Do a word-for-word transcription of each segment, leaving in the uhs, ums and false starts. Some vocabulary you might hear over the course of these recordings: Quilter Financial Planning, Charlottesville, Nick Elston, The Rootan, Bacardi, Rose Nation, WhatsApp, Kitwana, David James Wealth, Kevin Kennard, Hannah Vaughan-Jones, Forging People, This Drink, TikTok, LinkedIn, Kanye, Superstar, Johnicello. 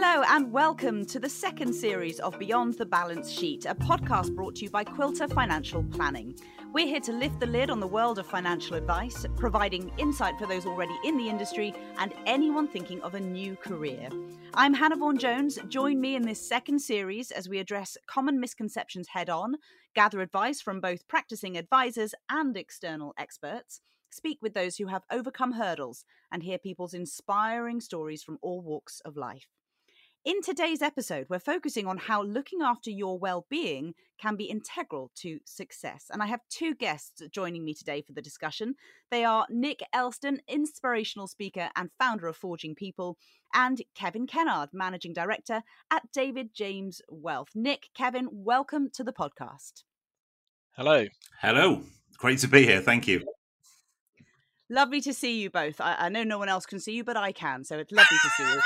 Hello and welcome to the second series of Beyond the Balance Sheet, a podcast brought to you by Quilter Financial Planning. We're here to lift the lid on the world of financial advice, providing insight for those already in the industry and anyone thinking of a new career. I'm Hannah Vaughan-Jones. Join me in this second series as we address common misconceptions head on, gather advice from both practicing advisors and external experts, speak with those who have overcome hurdles, and hear people's inspiring stories from all walks of life. In today's episode, we're focusing on how looking after your well-being can be integral to success. And I have two guests joining me today for the discussion. They are Nick Elston, inspirational speaker and founder of Forging People, and Kevin Kennard, managing director at David James Wealth. Nick, Kevin, welcome to the podcast. Hello. Hello. Great to be here. Thank you. Lovely to see you both. I, I know no one else can see you, but I can. So it's lovely to see you.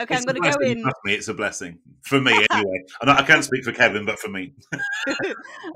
Okay, it's I'm going to go in. Me, it's a blessing for me anyway. I can't speak for Kevin, but for me.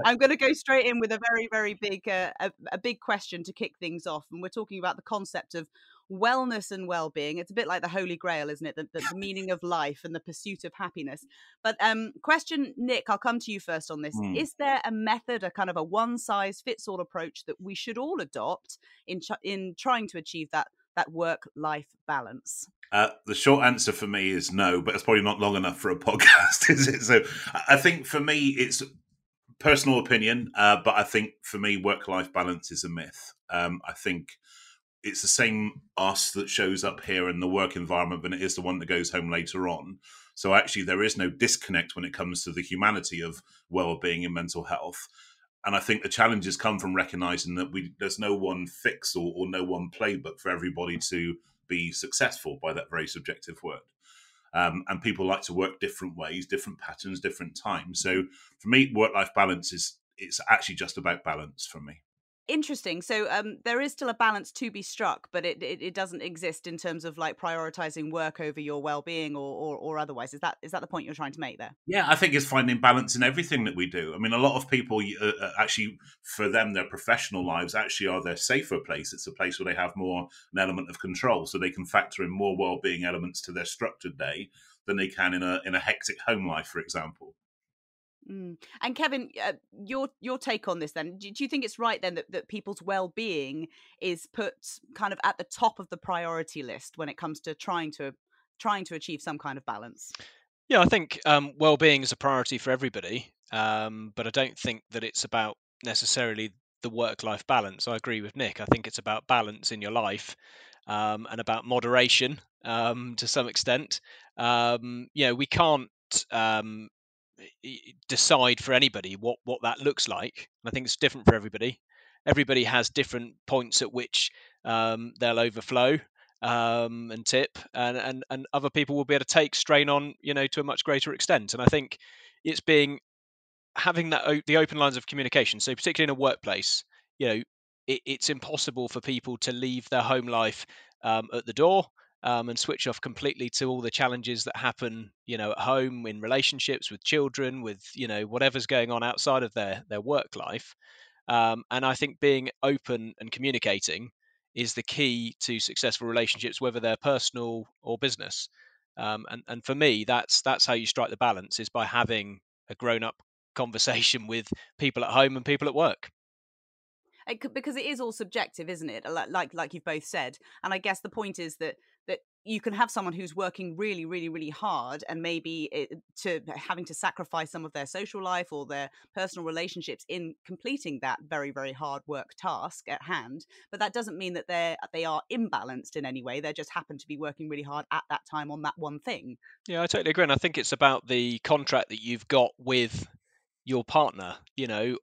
I'm going to go straight in with a very, very big, uh, a, a big question to kick things off. And we're talking about the concept of wellness and well-being. It's a bit like the Holy Grail, isn't it? The, the, the meaning of life and the pursuit of happiness. But um, question, Nick, I'll come to you first on this. Mm. Is there a method, a kind of a one-size-fits-all approach that we should all adopt in ch- in trying to achieve that that work-life balance? Uh, the short answer for me is no, but it's probably not long enough for a podcast, is it? So I think for me, it's personal opinion, uh, but I think for me, work-life balance is a myth. Um, I think it's the same us that shows up here in the work environment than it is the one that goes home later on. So actually there is no disconnect when it comes to the humanity of well-being and mental health. And I think the challenges come from recognizing that we there's no one fix or, or no one playbook for everybody to be successful by that very subjective word. Um, and people like to work different ways, different patterns, different times. So for me, work-life balance is it's actually just about balance for me. Interesting. So um, there is still a balance to be struck, but it, it, it doesn't exist in terms of like prioritizing work over your well-being or, or or otherwise. Is that is that the point you're trying to make there? Yeah, I think it's finding balance in everything that we do. I mean, a lot of people uh, actually, for them, their professional lives actually are their safer place. It's a place where they have more an element of control, so they can factor in more well-being elements to their structured day than they can in a in a hectic home life, for example. Mm. And Kevin, uh, your your take on this then, do, do you think it's right then that, that people's well-being is put kind of at the top of the priority list when it comes to trying to trying to achieve some kind of balance? Yeah, I think um, well-being is a priority for everybody, um, but I don't think that it's about necessarily the work-life balance. I agree with Nick. I think it's about balance in your life um, and about moderation um, to some extent. Um, you know, we can't Um, decide for anybody what what that looks like, and I think it's different for everybody. Everybody has different points at which um, they'll overflow um, and tip, and, and and other people will be able to take strain on, you know, to a much greater extent. And I think it's being having that the open lines of communication. So particularly in a workplace, you know, it, it's impossible for people to leave their home life um, at the door. Um, and switch off completely to all the challenges that happen, you know, at home, in relationships, with children, with, you know, whatever's going on outside of their their work life. Um, and I think being open and communicating is the key to successful relationships, whether they're personal or business. Um, and, and for me, that's that's how you strike the balance, is by having a grown-up conversation with people at home and people at work. It could, because it is all subjective, isn't it? Like like you've both said. And I guess the point is that that you can have someone who's working really, really, really hard and maybe it, to having to sacrifice some of their social life or their personal relationships in completing that very, very hard work task at hand. But that doesn't mean that they're, they are imbalanced in any way. They just happen to be working really hard at that time on that one thing. Yeah, I totally agree. And I think it's about the contract that you've got with your partner, you know,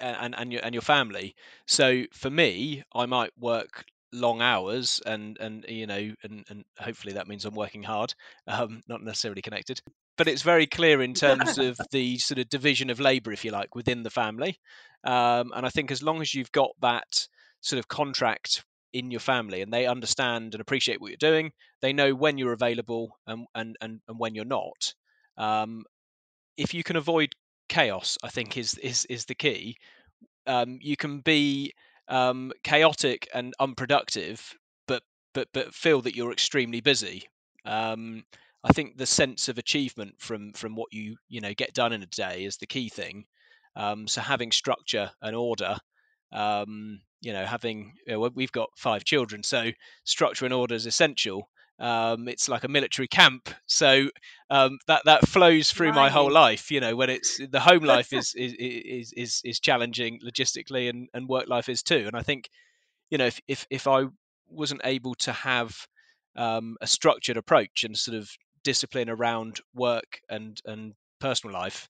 and, and, your, and your family. So for me, I might work long hours and and you know and, and hopefully that means I'm working hard, um not necessarily connected, but it's very clear in terms of the sort of division of labor, if you like, within the family, um and I think as long as you've got that sort of contract in your family and they understand and appreciate what you're doing, they know when you're available and and and, and when you're not, um if you can avoid chaos, I think is is is the key. Um you can be Um, chaotic and unproductive, but but but feel that you're extremely busy. Um, I think the sense of achievement from from what you you know get done in a day is the key thing. Um, so having structure and order, um, you know, having you know, we've got five children, so structure and order is essential. Um, it's like a military camp, so um, that that flows through right. my whole life. You know, when it's the home life is is is is, is challenging logistically, and, and work life is too. And I think, you know, if if, if I wasn't able to have um, a structured approach and sort of discipline around work and and personal life,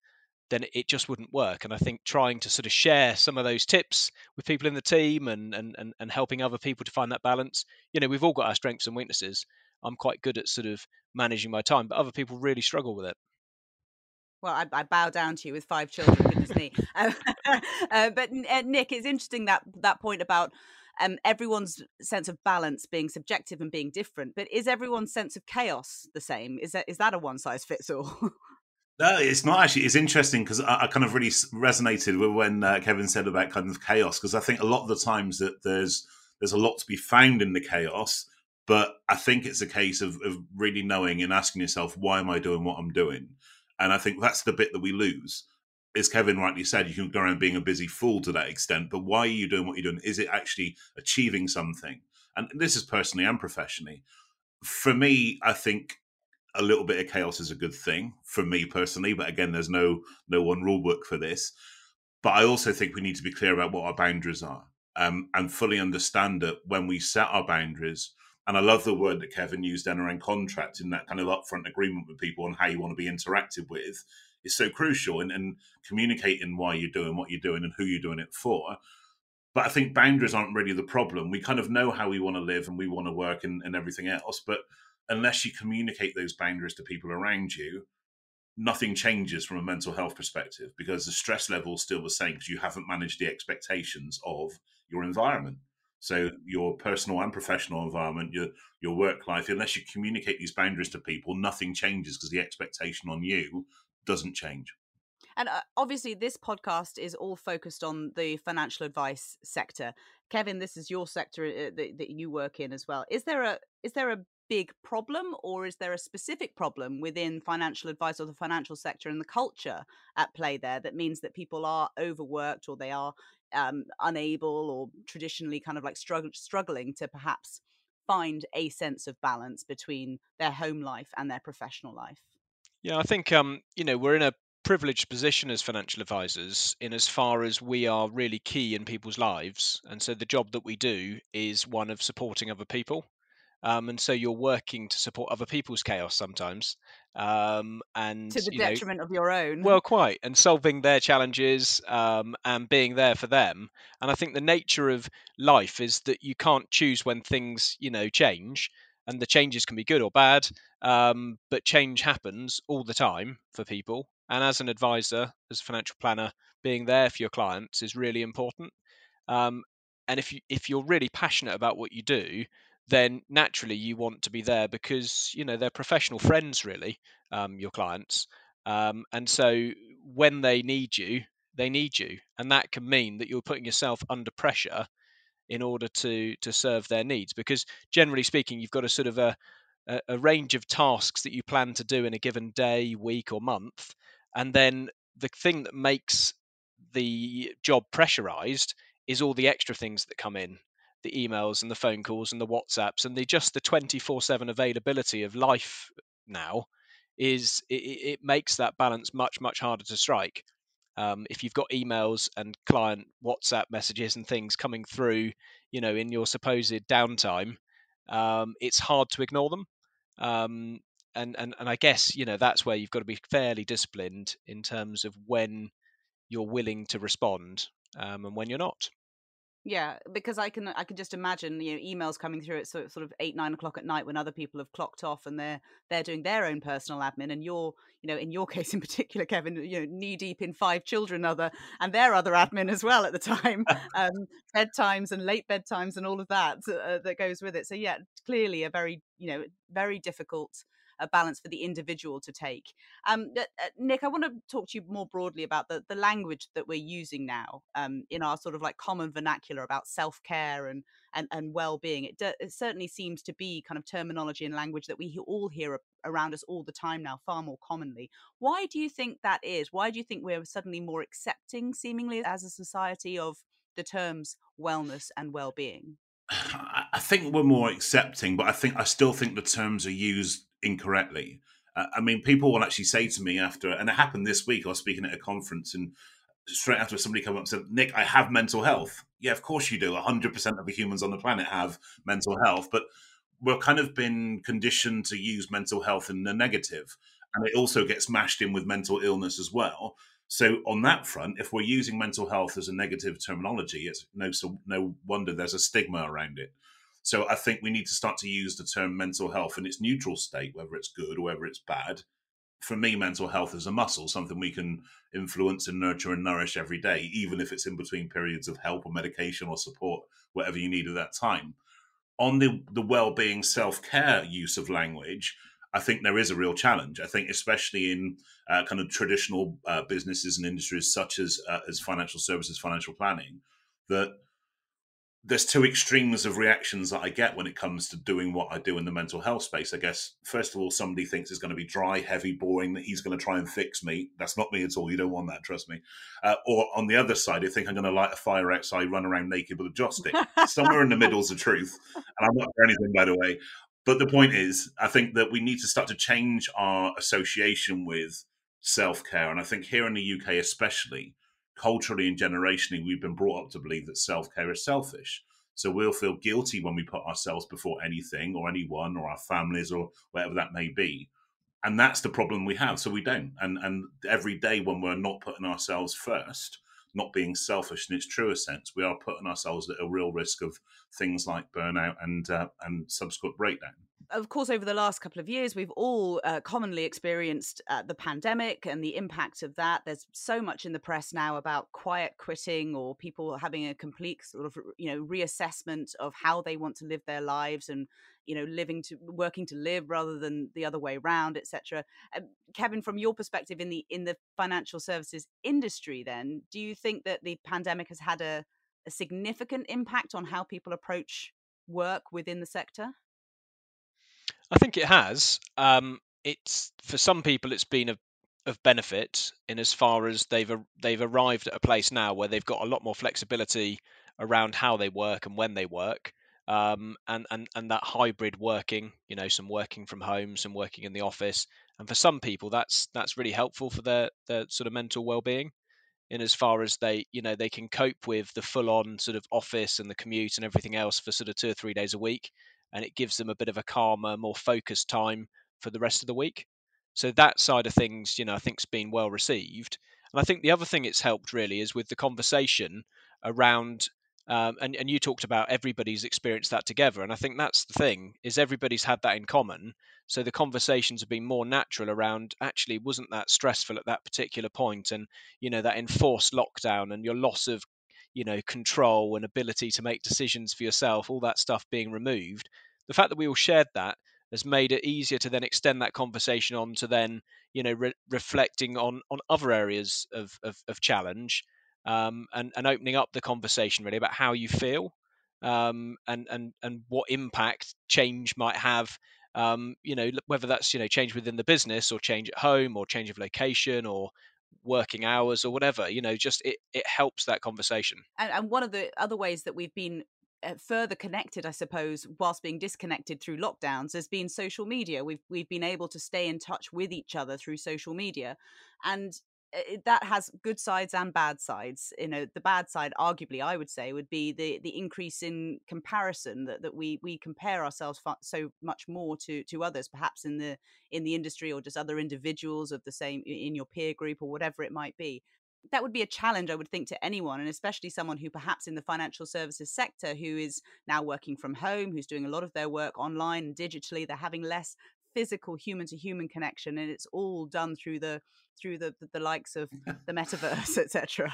then it just wouldn't work. And I think trying to sort of share some of those tips with people in the team and and and, and helping other people to find that balance. You know, we've all got our strengths and weaknesses. I'm quite good at sort of managing my time, but other people really struggle with it. Well, I, I bow down to you with five children, goodness me. Um, uh, but uh, Nick, it's interesting that that point about um, everyone's sense of balance being subjective and being different. But is everyone's sense of chaos the same? Is that is that a one size fits all? No, it's not actually. It's interesting because I, I kind of really resonated with when uh, Kevin said about kind of chaos, because I think a lot of the times that there's there's a lot to be found in the chaos. But I think it's a case of, of really knowing and asking yourself, why am I doing what I'm doing? And I think that's the bit that we lose. As Kevin rightly said, you can go around being a busy fool to that extent, but why are you doing what you're doing? Is it actually achieving something? And this is personally and professionally. For me, I think a little bit of chaos is a good thing for me personally. But again, there's no, no one rule book for this. But I also think we need to be clear about what our boundaries are, um, and fully understand that when we set our boundaries. And I love the word that Kevin used then around contract, in that kind of upfront agreement with people on how you want to be interacted with is so crucial, and, and communicating why you're doing what you're doing and who you're doing it for. But I think boundaries aren't really the problem. We kind of know how we want to live and we want to work and, and everything else. But unless you communicate those boundaries to people around you, nothing changes from a mental health perspective, because the stress level is still the same because you haven't managed the expectations of your environment. So your personal and professional environment, your your work life, unless you communicate these boundaries to people, nothing changes because the expectation on you doesn't change. And uh, obviously this podcast is all focused on the financial advice sector. Kevin, this is your sector uh, that, that you work in as well. Is there a is there a big problem, or is there a specific problem within financial advice or the financial sector and the culture at play there that means that people are overworked, or they are Um, unable, or traditionally kind of like strugg- struggling to perhaps find a sense of balance between their home life and their professional life? Yeah, I think, um, you know, we're in a privileged position as financial advisors, in as far as we are really key in people's lives. And so the job that we do is one of supporting other people. Um, and so you're working to support other people's chaos sometimes, um, and to the detriment you know, of your own. Well, quite, and solving their challenges um, and being there for them. And I think the nature of life is that you can't choose when things, you know, change, and the changes can be good or bad. Um, but change happens all the time for people. And as an advisor, as a financial planner, being there for your clients is really important. Um, and if you if you're really passionate about what you do, then naturally you want to be there, because you know they're professional friends, really, um, your clients, um, and so when they need you, they need you, and that can mean that you're putting yourself under pressure in order to to serve their needs. Because generally speaking, you've got a sort of a a range of tasks that you plan to do in a given day, week, or month, and then the thing that makes the job pressurized is all the extra things that come in. The emails and the phone calls and the WhatsApps and the just the twenty-four seven availability of life now is it, it makes that balance much, much harder to strike. Um, if you've got emails and client WhatsApp messages and things coming through, you know, in your supposed downtime, um, it's hard to ignore them. Um, and, and, and I guess, you know, that's where you've got to be fairly disciplined in terms of when you're willing to respond um, and when you're not. Yeah, because I can I can just imagine, you know, emails coming through at sort of eight, nine o'clock at night when other people have clocked off and they're they're doing their own personal admin, and you're, you know, in your case in particular, Kevin, you know, knee deep in five children other and their other admin as well at the time, um, bedtimes and late bedtimes and all of that uh, that goes with it. So yeah, clearly a very, you know, very difficult a balance for the individual to take. Um, uh, Nick, I want to talk to you more broadly about the, the language that we're using now um, in our sort of like common vernacular about self-care and and, and well-being. It, d- it certainly seems to be kind of terminology and language that we all hear around us all the time now, far more commonly. Why do you think that is? Why do you think we're suddenly more accepting, seemingly, as a society, of the terms wellness and well-being? I think we're more accepting, but I think I still think the terms are used incorrectly. Uh, I mean, people will actually say to me after, and it happened this week, I was speaking at a conference, and straight after somebody came up and said, "Nick, I have mental health." Yeah, of course you do. one hundred percent of the humans on the planet have mental health, but we're kind of been conditioned to use mental health in the negative, and it also gets mashed in with mental illness as well. So on that front, if we're using mental health as a negative terminology, it's no, so no wonder there's a stigma around it. So I think we need to start to use the term mental health in its neutral state, whether it's good or whether it's bad. For me, mental health is a muscle, something we can influence and nurture and nourish every day, even if it's in between periods of help or medication or support, whatever you need at that time. On the, the well-being, self-care use of language, I think there is a real challenge. I think especially in uh, kind of traditional uh, businesses and industries such as uh, as financial services, financial planning, that there's two extremes of reactions that I get when it comes to doing what I do in the mental health space. I guess, first of all, somebody thinks it's going to be dry, heavy, boring, that he's going to try and fix me. That's not me at all. You don't want that, trust me. Uh, or on the other side, they think I'm going to light a fire outside, run around naked with a joss stick. Somewhere in the middle is the truth. And I'm not for anything, by the way. But the point is, I think that we need to start to change our association with self-care. And I think here in the U K, especially, culturally and generationally, we've been brought up to believe that self-care is selfish. So we'll feel guilty when we put ourselves before anything or anyone or our families or whatever that may be. And that's the problem we have. So we don't. And, and every day when we're not putting ourselves first, not being selfish in its truest sense, we are putting ourselves at a real risk of things like burnout and uh, and subsequent breakdown. Of course, over the last couple of years, we've all uh, commonly experienced uh, the pandemic and the impact of that. There's so much in the press now about quiet quitting or people having a complete sort of, you know, reassessment of how they want to live their lives and, you know, living to working to live rather than the other way around, et cetera. Uh, Kevin, from your perspective in the in the financial services industry, then, do you think that the pandemic has had a, a significant impact on how people approach work within the sector? I think it has. Um, it's for some people, it's been a, of benefit in as far as they've they've arrived at a place now where they've got a lot more flexibility around how they work and when they work, um, and and and that hybrid working. You know, some working from home, some working in the office, and for some people, that's that's really helpful for their their sort of mental well-being, in as far as they you know they can cope with the full-on sort of office and the commute and everything else for sort of two or three days a week. And it gives them a bit of a calmer, more focused time for the rest of the week. So that side of things, you know, I think's been well received. And I think the other thing it's helped really is with the conversation around, um, and, and you talked about everybody's experienced that together. And I think that's the thing, is everybody's had that in common. So the conversations have been more natural around, actually, wasn't that stressful at that particular point? And, you know, that enforced lockdown and your loss of you know, control and ability to make decisions for yourself, all that stuff being removed. The fact that we all shared that has made it easier to then extend that conversation on to then, you know, re- reflecting on on other areas of of, of challenge, um, and, and opening up the conversation really about how you feel, um, and, and, and what impact change might have, um, you know, whether that's, you know, change within the business or change at home or change of location or working hours or whatever, you know, just it, it helps that conversation. And, and one of the other ways that we've been further connected, I suppose, whilst being disconnected through lockdowns, has been social media. We've we've been able to stay in touch with each other through social media, and that has good sides and bad sides. You know, the bad side, arguably, I would say, would be the the increase in comparison that, that we we compare ourselves so much more to to others, perhaps in the in the industry or just other individuals of the same in your peer group or whatever it might be. That would be a challenge, I would think, to anyone, and especially someone who perhaps in the financial services sector who is now working from home, who's doing a lot of their work online and digitally. They're having less physical human to human connection, and it's all done through the through the the, the likes of the metaverse, etc.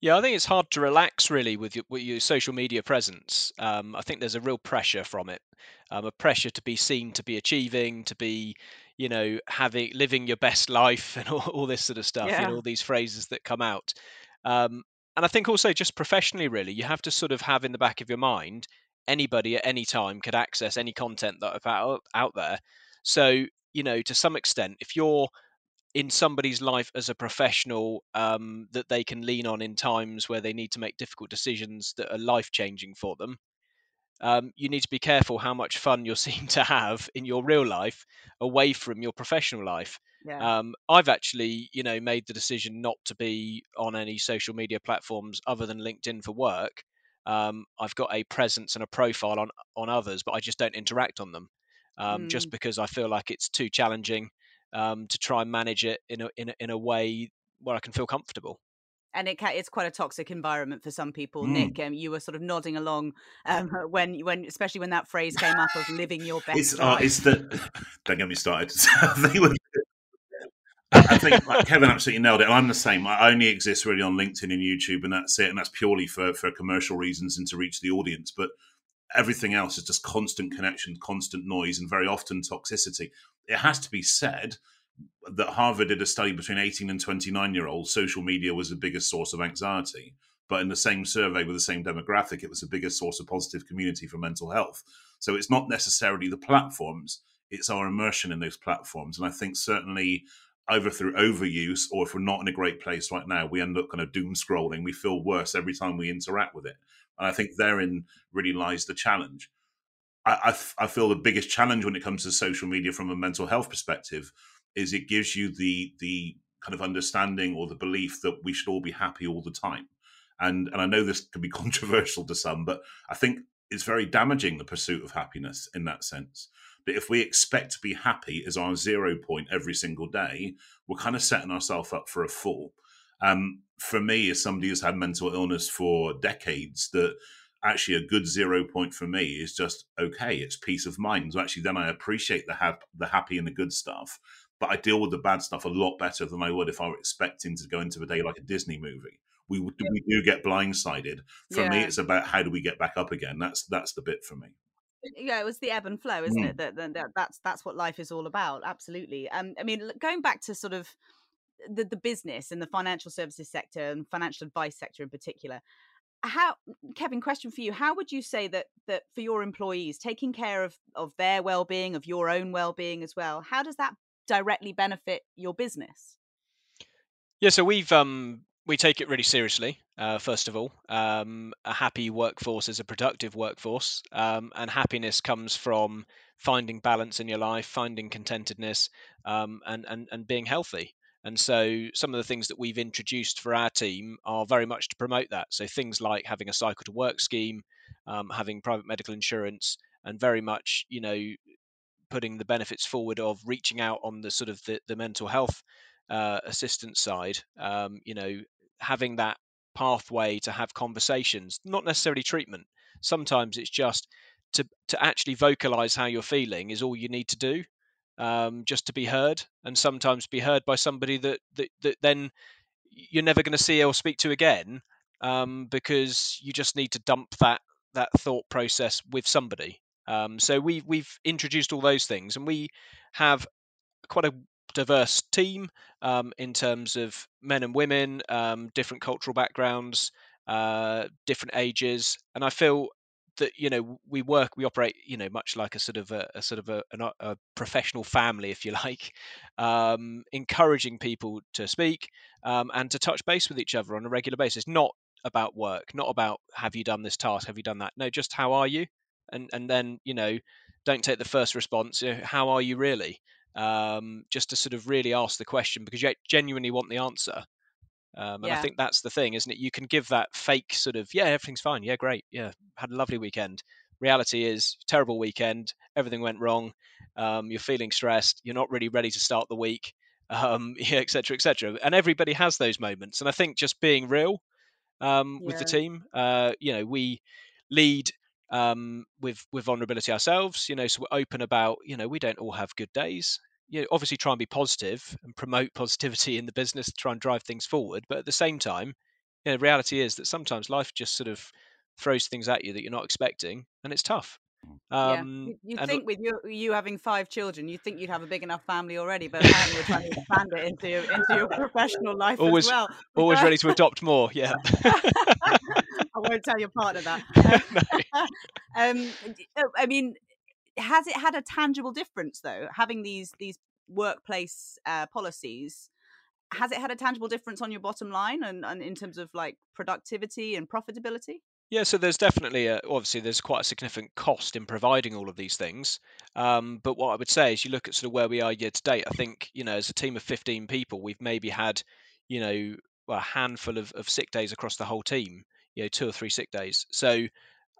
Yeah, I think it's hard to relax really with your, with your social media presence. um I think there's a real pressure from it, um, a pressure to be seen, to be achieving, to be, you know, having living your best life and all, all this sort of stuff. Yeah. You know, all these phrases that come out, um And I think also just professionally, really, you have to sort of have in the back of your mind, anybody at any time could access any content that are out there. So, you know, to some extent, if you're in somebody's life as a professional um, that they can lean on in times where they need to make difficult decisions that are life-changing for them, um, you need to be careful how much fun you're seen to have in your real life away from your professional life. Yeah. Um, I've actually, you know, made the decision not to be on any social media platforms other than LinkedIn for work. Um, I've got a presence and a profile on, on others, but I just don't interact on them um, mm. just because I feel like it's too challenging um, to try and manage it in a, in a, in a way where I can feel comfortable. And it can, it's quite a toxic environment for some people, mm. Nick. Um, you were sort of nodding along um, when, when, especially when that phrase came up of living your best it's, life. Uh, it's the, don't get me started. They were... I think like, Kevin absolutely nailed it. And I'm the same. I only exist really on LinkedIn and YouTube, and that's it. And that's purely for, for commercial reasons and to reach the audience. But everything else is just constant connection, constant noise, and very often toxicity. It has to be said that Harvard did a study between eighteen and twenty-nine-year-olds. Social media was the biggest source of anxiety. But in the same survey with the same demographic, it was the biggest source of positive community for mental health. So it's not necessarily the platforms. It's our immersion in those platforms. And I think certainly... either through overuse or if we're not in a great place right now, we end up kind of doom scrolling. We feel worse every time we interact with it. And I think therein really lies the challenge. I, I, f- I feel the biggest challenge when it comes to social media from a mental health perspective is it gives you the the kind of understanding or the belief that we should all be happy all the time. And, and I know this can be controversial to some, but I think it's very damaging, the pursuit of happiness in that sense. But if we expect to be happy as our zero point every single day, we're kind of setting ourselves up for a fall. Um, for me, as somebody who's had mental illness for decades, that actually a good zero point for me is just, okay, it's peace of mind. So actually then I appreciate the, ha- the happy and the good stuff, but I deal with the bad stuff a lot better than I would if I were expecting to go into the day like a Disney movie. We, we do get blindsided. For yeah. me, it's about how do we get back up again? That's that's the bit for me. Yeah, it was the ebb and flow, isn't it? That, that, that that's that's what life is all about. Absolutely. Um, I mean, going back to sort of the, the business and the financial services sector and financial advice sector in particular. How, Kevin, question for you: how would you say that that for your employees, taking care of of their well-being, of your own well-being as well, how does that directly benefit your business? Yeah, so we've um. We take it really seriously, uh, first of all. Um, a happy workforce is a productive workforce, um, and happiness comes from finding balance in your life, finding contentedness, um, and, and, and being healthy. And so some of the things that we've introduced for our team are very much to promote that. So things like having a cycle to work scheme, um, having private medical insurance, and very much, you know, putting the benefits forward of reaching out on the sort of the, the mental health uh, assistance side, um, you know, having that pathway to have conversations, not necessarily treatment. Sometimes it's just to to actually vocalize how you're feeling is all you need to do, um, just to be heard, and sometimes be heard by somebody that that, that then you're never going to see or speak to again, um, because you just need to dump that that thought process with somebody. Um, so we we've introduced all those things, and we have quite a diverse team um, in terms of men and women, um, different cultural backgrounds, uh, different ages, and I feel that, you know, we work, we operate, you know, much like a sort of a, a sort of a, a professional family, if you like, um, encouraging people to speak um, and to touch base with each other on a regular basis. Not about work, not about have you done this task, have you done that? No, just how are you, and and then, you know, don't take the first response. You know, how are you really? Um, just to sort of really ask the question, because you genuinely want the answer. Um, and yeah. I think that's the thing, isn't it? You can give that fake sort of, yeah, everything's fine. Yeah, great. Yeah, had a lovely weekend. Reality is terrible weekend. Everything went wrong. Um, you're feeling stressed. You're not really ready to start the week, um, yeah, et cetera, et cetera. And everybody has those moments. And I think just being real um, yeah. with the team, uh, you know, we lead um, with, with vulnerability ourselves, you know, so we're open about, you know, we don't all have good days. You know, obviously try and be positive and promote positivity in the business to try and drive things forward. But at the same time, you know, reality is that sometimes life just sort of throws things at you that you're not expecting, and it's tough. Um, yeah. You'd and, think with you, you having five children, you'd think you'd have a big enough family already, but we're trying to expand it into, into your professional life always, as well. Always ready to adopt more, yeah. I won't tell your partner that. um, I mean, has it had a tangible difference, though, having these, these workplace uh, policies? Has it had a tangible difference on your bottom line and, and in terms of like productivity and profitability? Yeah, so there's definitely, a, obviously, there's quite a significant cost in providing all of these things. Um, but what I would say is you look at sort of where we are year to date, I think, you know, as a team of fifteen people, we've maybe had, you know, a handful of, of sick days across the whole team, you know, two or three sick days. So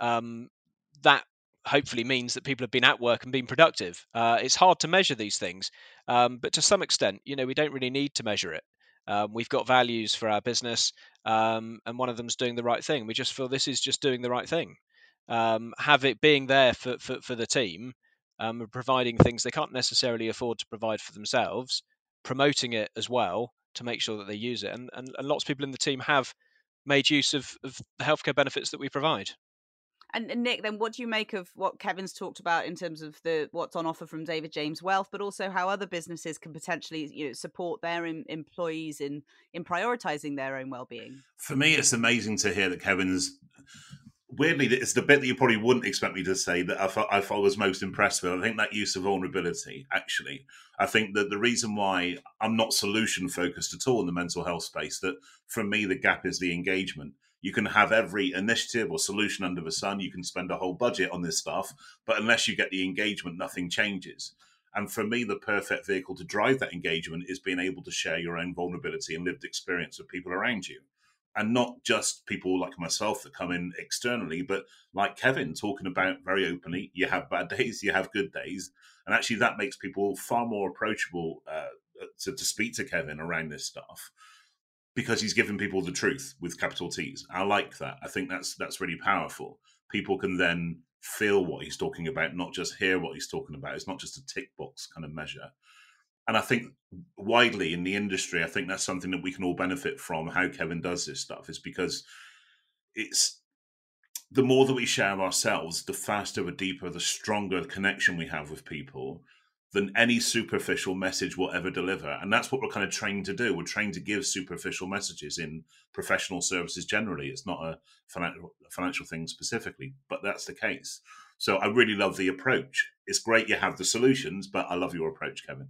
um, that hopefully means that people have been at work and been productive. Uh, it's hard to measure these things, um, but to some extent, you know, we don't really need to measure it. Um, we've got values for our business, um, and one of them's doing the right thing. We just feel this is just doing the right thing. Um, have it being there for for, for the team, um, providing things they can't necessarily afford to provide for themselves, promoting it as well to make sure that they use it. And and, and lots of people in the team have made use of, of the healthcare benefits that we provide. And, and Nick, then what do you make of what Kevin's talked about in terms of the what's on offer from David James Wealth, but also how other businesses can potentially, you know, support their in, employees in in prioritising their own well-being? For me, it's amazing to hear that Kevin's, weirdly, it's the bit that you probably wouldn't expect me to say that I thought, I thought I was most impressed with. I think that use of vulnerability, actually. I think that the reason why I'm not solution-focused at all in the mental health space, that for me, the gap is the engagement. You can have every initiative or solution under the sun. You can spend a whole budget on this stuff, but unless you get the engagement, nothing changes. And for me, the perfect vehicle to drive that engagement is being able to share your own vulnerability and lived experience with people around you. And not just people like myself that come in externally, but like Kevin talking about very openly, you have bad days, you have good days. And actually that makes people far more approachable uh, to, to speak to Kevin around this stuff, because he's giving people the truth with capital T's. I like that. I think that's that's really powerful. People can then feel what he's talking about, not just hear what he's talking about. It's not just a tick box kind of measure. And I think widely in the industry, I think that's something that we can all benefit from, how Kevin does this stuff, is because it's the more that we share ourselves, the faster, the deeper, the stronger connection we have with people than any superficial message will ever deliver. And that's what we're kind of trained to do. We're trained to give superficial messages in professional services generally. It's not a financial, financial thing specifically, but that's the case. So I really love the approach. It's great you have the solutions, but I love your approach, Kevin.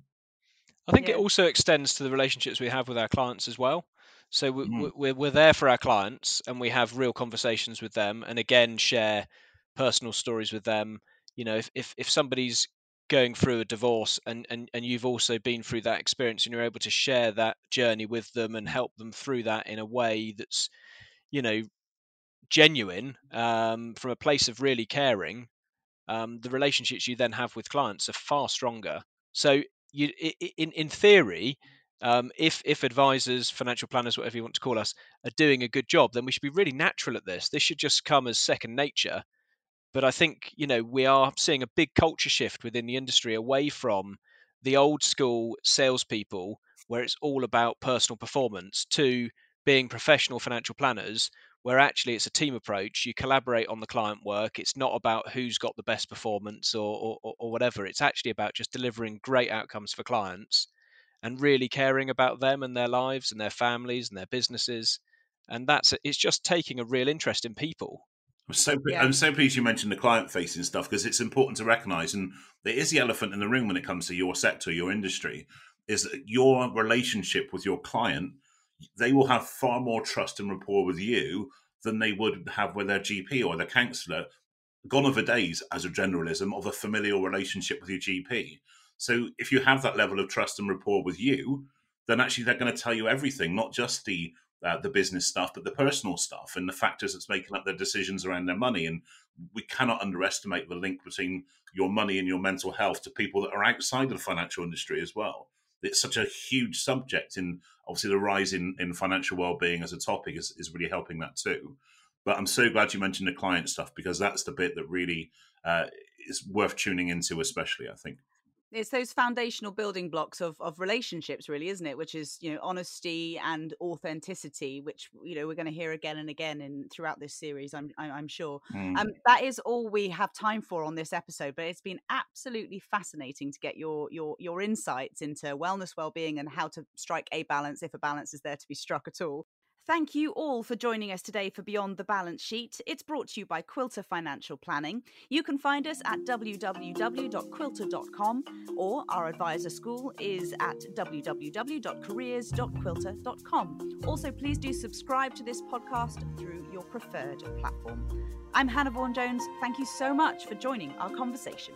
I think yeah. It also extends to the relationships we have with our clients as well. So we, mm. we're, we're there for our clients and we have real conversations with them, and again, share personal stories with them. You know, if if, if somebody's going through a divorce and, and, and you've also been through that experience and you're able to share that journey with them and help them through that in a way that's, you know, genuine, um, from a place of really caring, um, the relationships you then have with clients are far stronger. So you, in, in theory, um, if, if advisors, financial planners, whatever you want to call us, are doing a good job, then we should be really natural at this. This should just come as second nature. But I think, you know, we are seeing a big culture shift within the industry away from the old school salespeople, where it's all about personal performance, to being professional financial planners, where actually it's a team approach. You collaborate on the client work. It's not about who's got the best performance or, or, or whatever. It's actually about just delivering great outcomes for clients and really caring about them and their lives and their families and their businesses. And that's it's just taking a real interest in people. I'm so, yeah. I'm so pleased you mentioned the client-facing stuff, because it's important to recognise, and it is the elephant in the room when it comes to your sector, your industry, is that your relationship with your client, they will have far more trust and rapport with you than they would have with their G P or their counsellor. Gone are the days, as a generalism, of a familial relationship with your G P. So if you have that level of trust and rapport with you, then actually they're going to tell you everything, not just the Uh, the business stuff, but the personal stuff and the factors that's making up their decisions around their money. And we cannot underestimate the link between your money and your mental health to people that are outside of the financial industry as well. It's such a huge subject, and obviously the rise in, in financial well-being as a topic is, is really helping that too. But I'm so glad you mentioned the client stuff, because that's the bit that really uh, is worth tuning into, especially, I think. It's those foundational building blocks of of relationships, really, isn't it? Which is, you know, honesty and authenticity, which, you know, we're going to hear again and again in throughout this series, I'm I'm sure. Mm. Um, that is all we have time for on this episode, but it's been absolutely fascinating to get your your your insights into wellness, well-being, and how to strike a balance, if a balance is there to be struck at all. Thank you all for joining us today for Beyond the Balance Sheet. It's brought to you by Quilter Financial Planning. You can find us at w w w dot quilter dot com, or our advisor school is at w w w dot careers dot quilter dot com. Also, please do subscribe to this podcast through your preferred platform. I'm Hannah Vaughan-Jones. Thank you so much for joining our conversation.